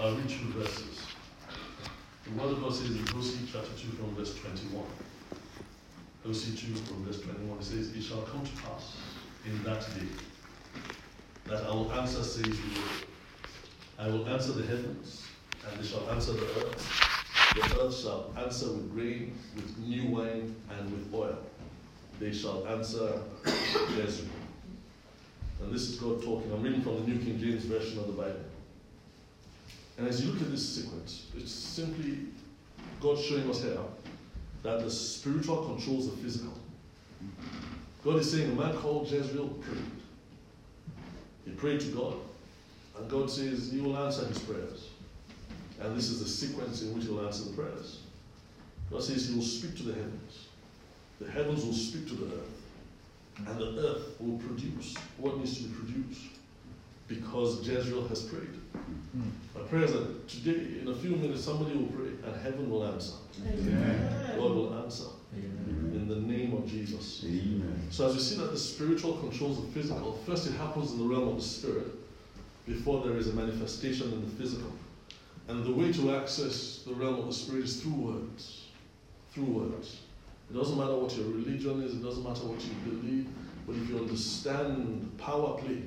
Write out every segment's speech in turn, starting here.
I'll read two verses. The word of God says in Hosea chapter 2 from verse 21. Hosea 2 from verse 21 says, "It shall come to pass in that day that I will answer, says the Lord. I will answer the heavens, and they shall answer the earth. The earth shall answer with grain, with new wine, and with oil. They shall answer Jezreel." And this is God talking. I'm reading from the New King James Version of the Bible. And as you look at this sequence, it's simply God showing us here that the spiritual controls the physical. God is saying a man called Jezreel prayed. He prayed to God. And God says he will answer his prayers. And this is the sequence in which he will answer the prayers. God says he will speak to the heavens. The heavens will speak to the earth. And the earth will produce what needs to be produced, because Jezreel has prayed. My prayer is that today, in a few minutes, somebody will pray and heaven will answer. Amen. God will answer. Amen. In the name of Jesus. Amen. So as we see that the spiritual controls the physical, first it happens in the realm of the spirit before there is a manifestation in the physical. And the way to access the realm of the spirit is through words. Through words. It doesn't matter what your religion is, it doesn't matter what you believe, but if you understand power play,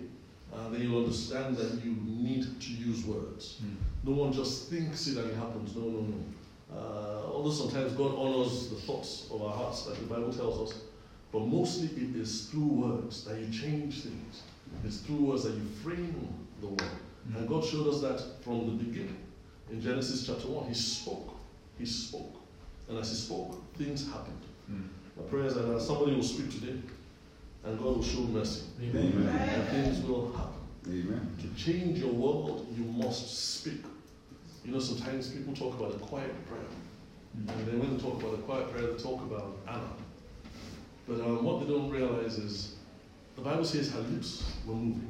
then you'll understand that you need to use words. No one just thinks it and it happens. No, no, no. Although sometimes God honors the thoughts of our hearts, like the Bible tells us, but mostly it is through words that you change things. It's through words that you frame the world. And God showed us that from the beginning. In Genesis chapter 1, he spoke. He spoke. And as he spoke, things happened. My prayer is that somebody will speak today, and God will show mercy. Amen. Amen. And things will happen. Amen. To change your world, you must speak. You know, sometimes people talk about a quiet prayer. And then when they talk about a quiet prayer, they talk about Anna. But what they don't realize is, the Bible says her lips were moving.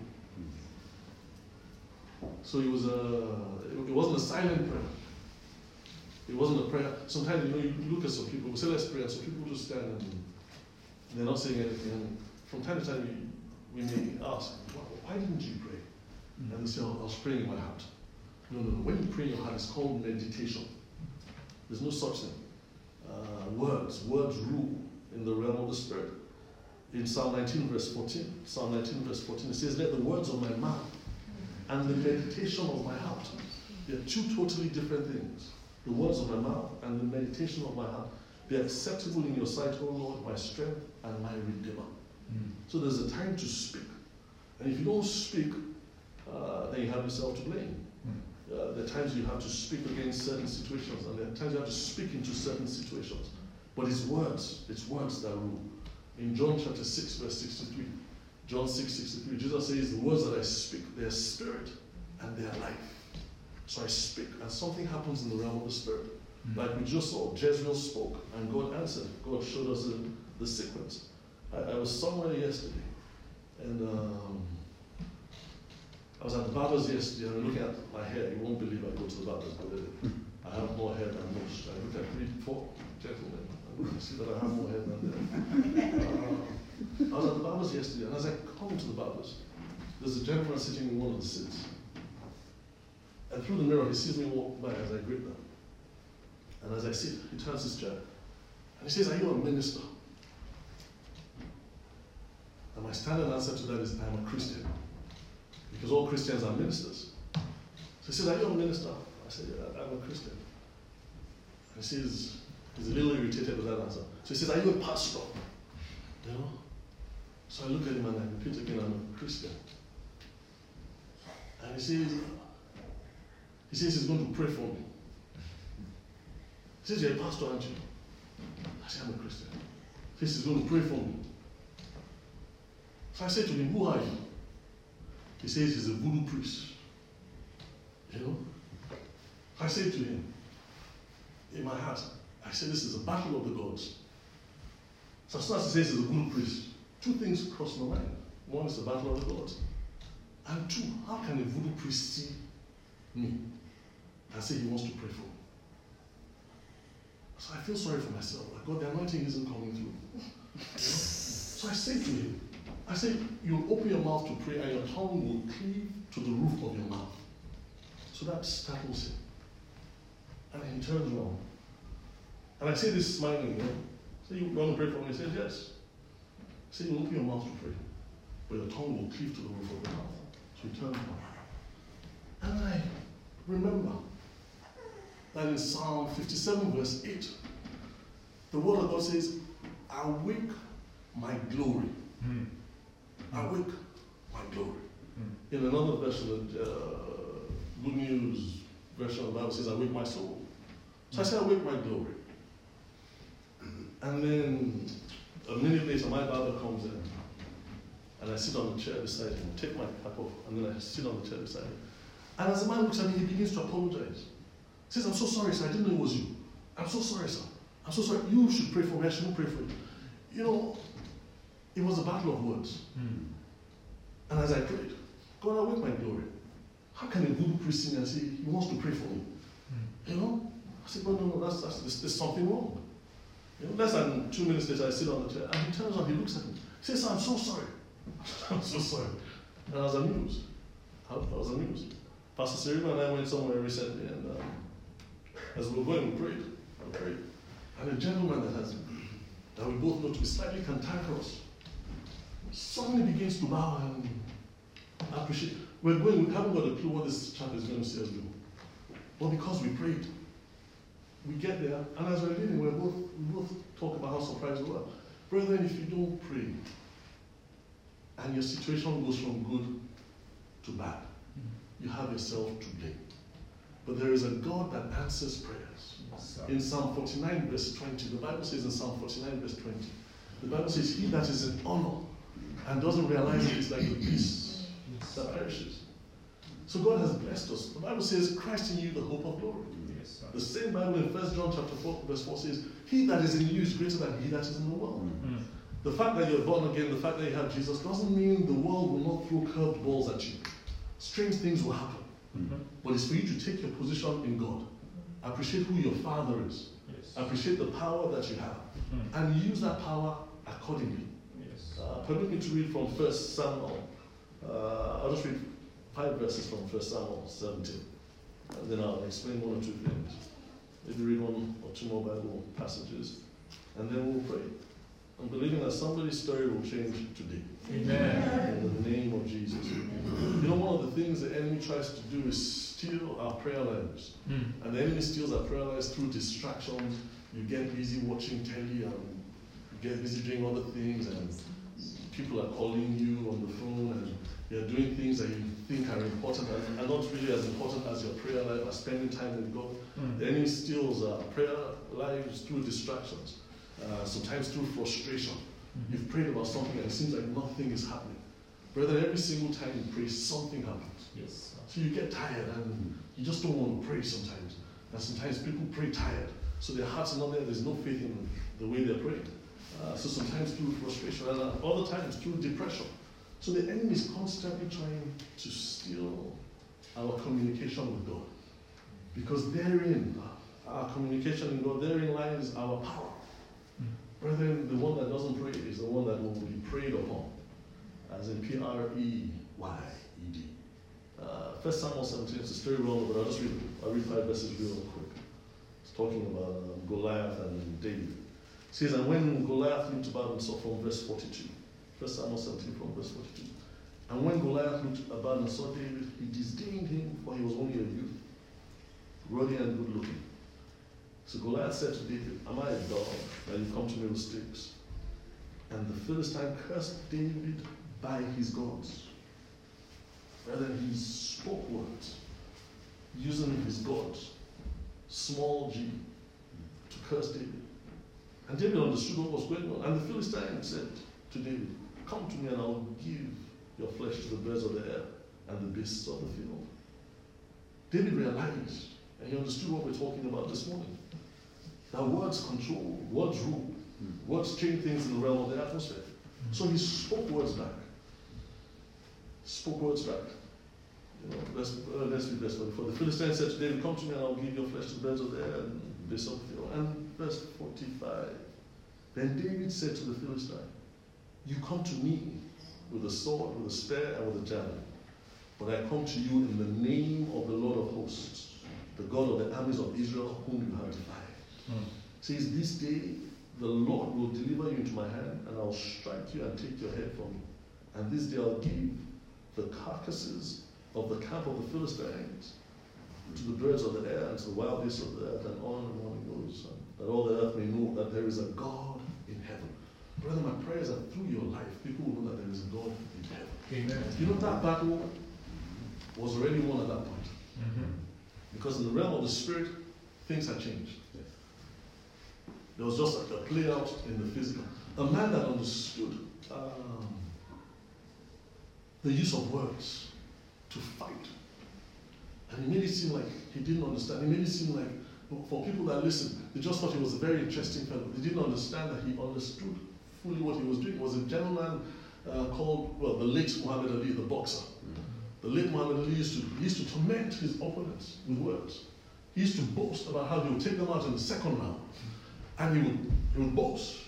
So it wasn't a silent prayer. It wasn't a prayer. Sometimes, you know, you look at some people, we say, let's pray, and some people just stand and they're not saying anything. And from time to time, we may ask, why didn't you pray? And they say, oh, I was praying in my heart. No, no, no. When you pray in your heart, it's called meditation. There's no such thing. Words rule in the realm of the spirit. In Psalm 19, verse 14, it says, let the words of my mouth and the meditation of my heart. They're two totally different things. The words of my mouth and the meditation of my heart be acceptable in your sight, O Lord, my strength and my redeemer. So there's a time to speak. And if you don't speak, then you have yourself to blame. There are times you have to speak against certain situations, and there are times you have to speak into certain situations. But it's words that rule. In John chapter 6, verse 63, John 6:63, Jesus says, the words that I speak, they are spirit and they are life. So I speak, and something happens in the realm of the spirit. Like we just saw, Jezreel spoke, and God answered. God showed us the sequence. I was somewhere yesterday, and I was at the barber's yesterday, and I look at my hair. You won't believe I go to the barber's, but I have more hair than most. I look at 3, 4 gentlemen, and I see that I have more hair than them. I was at the barber's yesterday, and as I come to the barber's, there's a gentleman sitting in one of the seats. And through the mirror, he sees me walk by as I greet them. And as I sit, he turns his chair. And he says, are you a minister? And my standard answer to that is, I am a Christian. Because all Christians are ministers. So he says, are you a minister? I said, yeah, I'm a Christian. And he says, he's a little irritated with that answer. So he says, are you a pastor? You know? So I look at him and I repeat again, I'm a Christian. And he says he's going to pray for me. He says, you're a pastor, aren't you? I say, I'm a Christian. He says, he's going to pray for me. So I said to him, who are you? He says, he's a voodoo priest. You know? I said to him, in my heart, I said, this is a battle of the gods. So as soon as he says he's a voodoo priest, two things cross my mind. One is the battle of the gods. And two, how can a voodoo priest see me and say he wants to pray for me? So I feel sorry for myself. Like, God, the anointing isn't coming through. So I say to him, I say, you'll open your mouth to pray and your tongue will cleave to the roof of your mouth. So that startles him. And he turns around. And I see this smiling, you know. So you want to pray for me? He says, yes. I say, open your mouth to pray. But your tongue will cleave to the roof of your mouth. So he turns around. And I remember that in Psalm 57 verse 8, the word of God says, awake my glory. Mm. Awake my glory. Mm. In another version, Good News Version of the Bible says, awake my soul. So I said, awake my glory. And then a minute later, my father comes in. And I sit on the chair beside him, take my cap off, and then I sit on the chair beside him. And as the man looks at me, he begins to apologize. He says, I'm so sorry, sir, I didn't know it was you. I'm so sorry, sir. I'm so sorry. You should pray for me, I shouldn't pray for you. You know, it was a battle of words. Mm. And as I prayed, God, awake my glory. How can a good Christian say, he wants to pray for me? Mm. You know? I said, no, there's something wrong. You know, less than 2 minutes later, I sit on the chair, and he turns up, he looks at me. He says, I'm so sorry. I'm so sorry. And I was amused. Pastor Seriba and I went somewhere recently, and as we were going, we prayed. And a gentleman that we both know to be slightly cantankerous suddenly begins to bow and appreciate. We're going, we haven't got a clue what this chap is going to say or do. But because we prayed, we get there, and as we're leaving, we both talk about how surprised we were. Brethren, if you don't pray, and your situation goes from good to bad, you have yourself to blame. But there is a God that answers prayers. Yes, in Psalm 49 verse 20, the Bible says in Psalm 49 verse 20, the Bible says, he that is in honor and doesn't realize it is like a beast that perishes. So God has blessed us. The Bible says, Christ in you, the hope of glory. Yes, the same Bible in 1 John chapter 4 verse 4 says, he that is in you is greater than he that is in the world. Mm-hmm. The fact that you're born again, the fact that you have Jesus, doesn't mean the world will not throw curved balls at you. Strange things will happen. Mm-hmm. But it's for you to take your position in God. Appreciate who your Father is. Yes. Appreciate the power that you have. Mm-hmm. And use that power accordingly. Yes. Permit me to read from 1 Samuel. I'll just read 5 verses from 1 Samuel 17. And then I'll explain 1 or 2 things. Maybe read 1 or 2 more Bible passages. And then we'll pray. I'm believing that somebody's story will change today. Amen. In the name of Jesus. You know, one of the things the enemy tries to do is steal our prayer lives. Mm. And the enemy steals our prayer lives through distractions. You get busy watching telly, and you get busy doing other things, and people are calling you on the phone, and you're doing things that you think are important and are not really as important as your prayer life, or spending time with God. Mm. The enemy steals our prayer lives through distractions. Sometimes through frustration. Mm-hmm. You've prayed about something and it seems like nothing is happening. Brother, every single time you pray, something happens. Yes. So you get tired and you just don't want to pray sometimes. And sometimes people pray tired. So their hearts are not there, there's no faith in the way they're praying. So sometimes through frustration, and other times through depression. So the enemy is constantly trying to steal our communication with God. Because therein, our communication with God, therein lies our power. Brethren, the one that doesn't pray is the one that will be preyed upon, as in P-R-E-Y-E-D. 1 Samuel 17 is a story wrong, but I'll read 5 verses real quick. It's talking about Goliath and David. It says, and when Goliath looked about himself from verse 42, 1 Samuel 17 from verse 42, and when Goliath looked about and saw David, he disdained him, for he was only a youth, ruddy and good looking. So Goliath said to David, am I a dog that you come to me with sticks? And the Philistine cursed David by his gods. Rather, he spoke words, using his gods, small g, to curse David. And David understood what was going on. And the Philistine said to David, come to me and I will give your flesh to the birds of the air and the beasts of the field. David realized, and he understood what we're talking about this morning. Now words control, words rule, words change things in the realm of the atmosphere. So he spoke words back. You know, let's read verse 44. The Philistine said to David, come to me and I'll give your flesh to the birds of the air and the beasts of the field. And verse 45. Then David said to the Philistine, you come to me with a sword, with a spear, and with a javelin. But I come to you in the name of the Lord of hosts, the God of the armies of Israel, whom you have defied. Mm. It says, this day the Lord will deliver you into my hand, and I'll strike you and take your head from you. And this day I'll give the carcasses of the camp of the Philistines to the birds of the air and to the wild beasts of the earth, and on it goes, that all the earth may know that there is a God in heaven. Brother, my prayers are through your life. People will know that there is a God in heaven. Amen. You know, that battle was already won at that point. Mm-hmm. Because in the realm of the spirit, things had changed. Yes. There was just like a play out in the physical. A man that understood the use of words to fight. And he made it seem like he didn't understand. He made it seem like, for people that listened, they just thought he was a very interesting fellow. They didn't understand that he understood fully what he was doing. It was a gentleman called, well, the late Muhammad Ali, the boxer. The late Muhammad Ali used to torment his opponents with words. He used to boast about how he would take them out in the second round. And he would boast.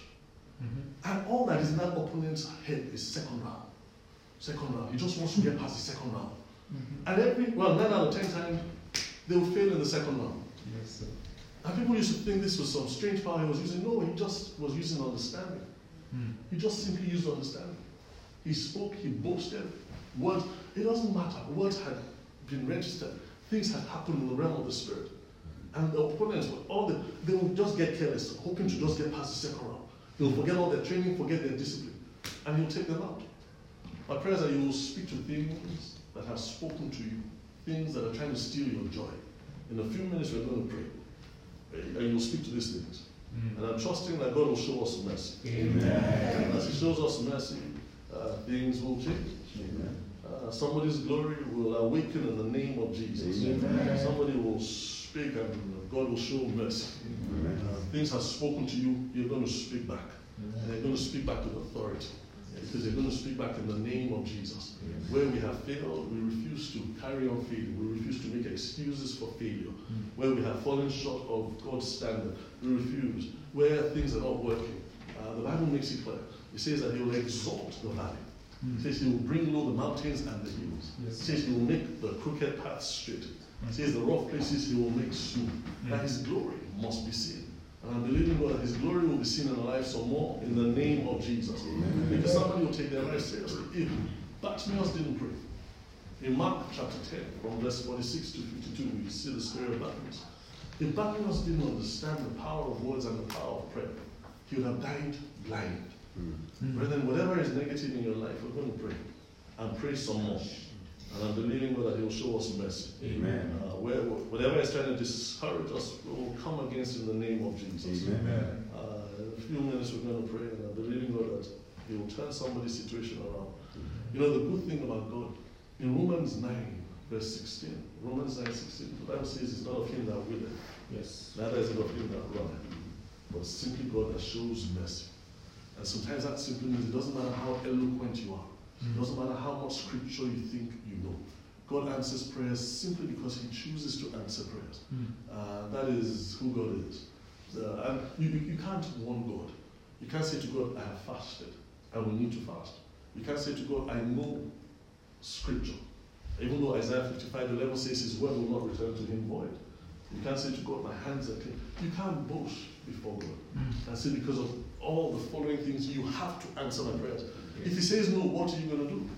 Mm-hmm. And all that is in that opponent's head is second round. Second round. He just wants to get past the second round. Mm-hmm. And 9 out of 10 times, they will fail in the second round. Yes, sir. And people used to think this was some strange power he was using. No, he just was using understanding. Mm. He just simply used understanding. He spoke, he boasted. Words, it doesn't matter. Words had been registered. Things had happened in the realm of the spirit. And the opponents were they would just get careless, hoping to just get past the second round. They'll forget all their training, forget their discipline. And he'll take them out. My prayers are you will speak to things that have spoken to you, things that are trying to steal your joy. In a few minutes, we're going to pray. And you'll speak to these things. Mm. And I'm trusting that God will show us mercy. Amen. And as He shows us mercy, things will change. Amen. Somebody's glory will awaken in the name of Jesus. Amen. Somebody will speak and God will show mercy. Amen. Things have spoken to you, you're going to speak back. Amen. And you're going to speak back with authority. Because they're going to speak back in the name of Jesus. Yes. Where we have failed, we refuse to carry on failing. We refuse to make excuses for failure. Mm. Where we have fallen short of God's standard, we refuse. Where things are not working, the Bible makes it clear. It says that He will exalt the valley. Mm. It says He will bring low the mountains and the hills. Yes. It says He will make the crooked paths straight. Mm. It says the rough places He will make smooth. Mm. That His glory must be seen. And I'm believing God that His glory will be seen in our lives some more in the name of Jesus. Amen. Because somebody will take their life seriously. If Bartimaeus didn't pray, in Mark chapter 10, from verse 46 to 52, we see the story of Bartimaeus. If Bartimaeus didn't understand the power of words and the power of prayer, he would have died blind. Mm. Brethren, whatever is negative in your life, we're going to pray. And pray some more. And I'm believing God that He will show us mercy. Amen. Whatever is trying to discourage us, we will come against in the name of Jesus. Amen. In a few minutes we're going to pray, and I'm believing God that He will turn somebody's situation around. You know, the good thing about God, in Romans 9, verse 16, the Bible says it's not of him that willeth. Yes. Neither is it of him that runneth. But simply God that shows mercy. And sometimes that simply means it doesn't matter how eloquent you are. It doesn't matter how much scripture you think you know. God answers prayers simply because He chooses to answer prayers. That is who God is. And you can't warn God. You can't say to God, I have fasted. I will need to fast. You can't say to God, I know scripture. Even though Isaiah 55:11 says His word will not return to Him void. You can't say to God, my hands are clean. You can't boast before God. And say because of all the following things, you have to answer my prayers. If He says no, what are you going to do?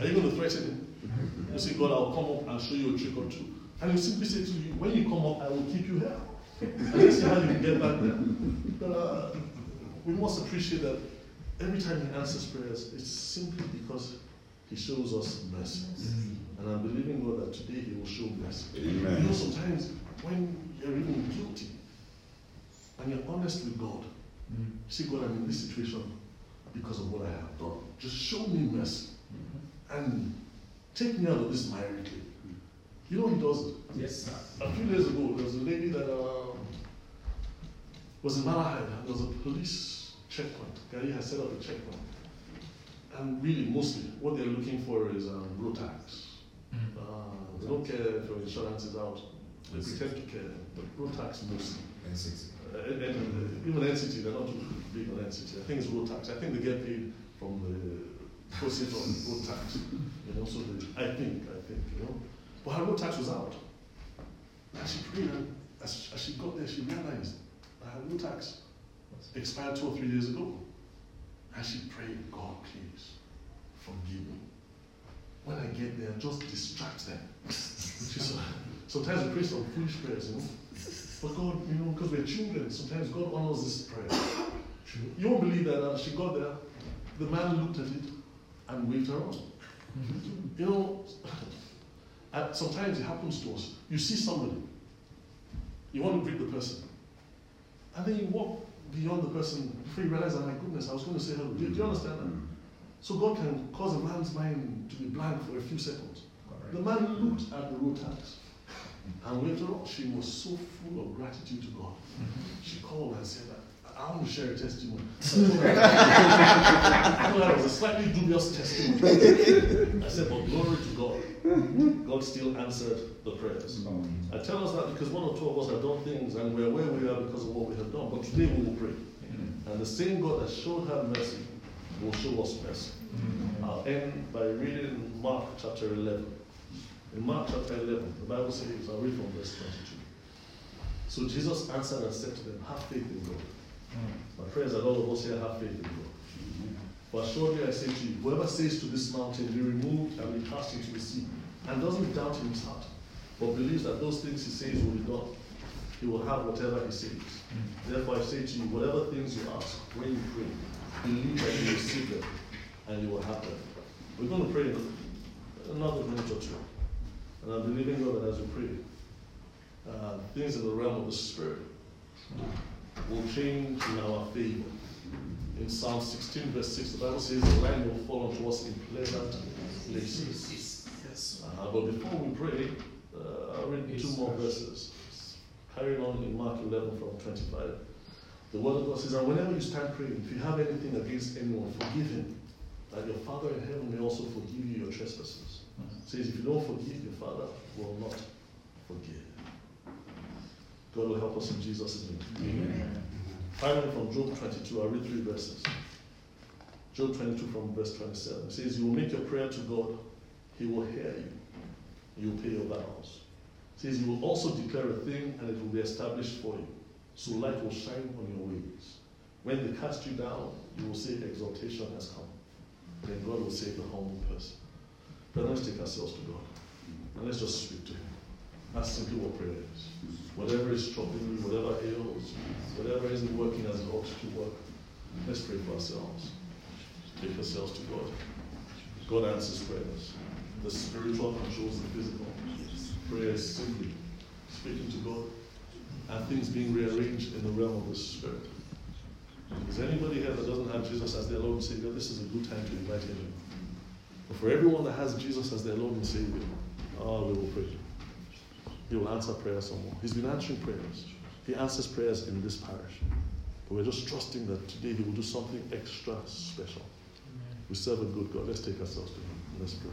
Are you going to threaten Him? You say, God, I'll come up and show you a trick or two. And He'll simply say to you, when you come up, I will keep you here. And you see how you can get back there. But we must appreciate that every time He answers prayers, it's simply because He shows us mercy. And I'm believing, God, that today He will show mercy. Amen. You know, sometimes when you're even guilty and you're honest with God, you say, God, I'm in this situation because of what I have done. Just show me mercy. And take me out of this miry clay. You know He does it. Yes. A few days ago, there was a lady that was in Malahide. There was a police checkpoint. Gary has set up a checkpoint. And really, mostly, what they're looking for is road tax. They don't care if your insurance is out. They pretend to care, but road tax mostly. NCT. Even NCT, they're not too big on NCT. I think it's road tax. I think they get paid from procedure on the road tax. You know, so the, I think, you know. But her road tax was out. And she prayed, and as she got there, she realized that her road tax expired 2 or 3 days ago. And she prayed, God, please, forgive me. When I get there, just distract them. She said, sometimes we pray some foolish prayers, you know. But God, you know, because we're children, sometimes God honors this prayer. You won't believe that she got there, the man looked at it and waved her on. You know, and sometimes it happens to us. You see somebody, you want to greet the person, and then you walk beyond the person before you realize, oh my goodness, I was going to say hello. Do you understand that? So God can cause a man's mind to be blank for a few seconds. The man looked at the road tax. And later on, she was so full of gratitude to God. She called and said, I want to share a testimony. I thought that was a slightly dubious testimony. I said, but glory to God. God still answered the prayers. I tell us that because 1 or 2 of us have done things and we're where we are because of what we have done. But today we will pray. And the same God that showed her mercy will show us mercy. I'll end by reading Mark chapter 11. In Mark chapter 11, the Bible says, I'll read from verse 22. So Jesus answered and said to them, have faith in God. My prayer is that all of us here have faith in God. For surely I say to you, whoever says to this mountain, be removed and be cast into the sea, and doesn't doubt in his heart, but believes that those things he says will be done, he will have whatever he says. Therefore I say to you, whatever things you ask, when you pray, believe that you receive them, and you will have them. We're going to pray in another minute or two. And I'm believing God that as we pray, things in the realm of the Spirit will change in our favor. In Psalm 16, verse 6, the Bible says the land will fall unto us in pleasant places. But before we pray, I'll read 2 more verses. Carrying on in Mark 11 from 25. The word of God says, and whenever you stand praying, if you have anything against anyone, forgive him, that your Father in heaven may also forgive you your trespasses. It says, if you don't forgive, your Father will not forgive. God will help us in Jesus' name. Amen. Finally, from Job 22, I read 3 verses. Job 22 from verse 27. It says, you will make your prayer to God. He will hear you. You will pay your vows. It says, you will also declare a thing, and it will be established for you. So light will shine on your ways. When they cast you down, you will say, exaltation has come. Then God will save the humble person. But let's take ourselves to God. And let's just speak to Him. That's simply what prayer is. Whatever is troubling you, whatever ails you, whatever isn't working as it ought to work, let's pray for ourselves. Take ourselves to God. God answers prayers. The spiritual controls the physical. Prayer is simply speaking to God and things being rearranged in the realm of the Spirit. Is anybody here that doesn't have Jesus as their Lord and Savior? This is a good time to invite Him in. But for everyone that has Jesus as their Lord and Savior, oh, we will pray. He will answer prayers some more. He's been answering prayers. He answers prayers in this parish. But we're just trusting that today He will do something extra special. Amen. We serve a good God. Let's take ourselves to Him. Let's pray.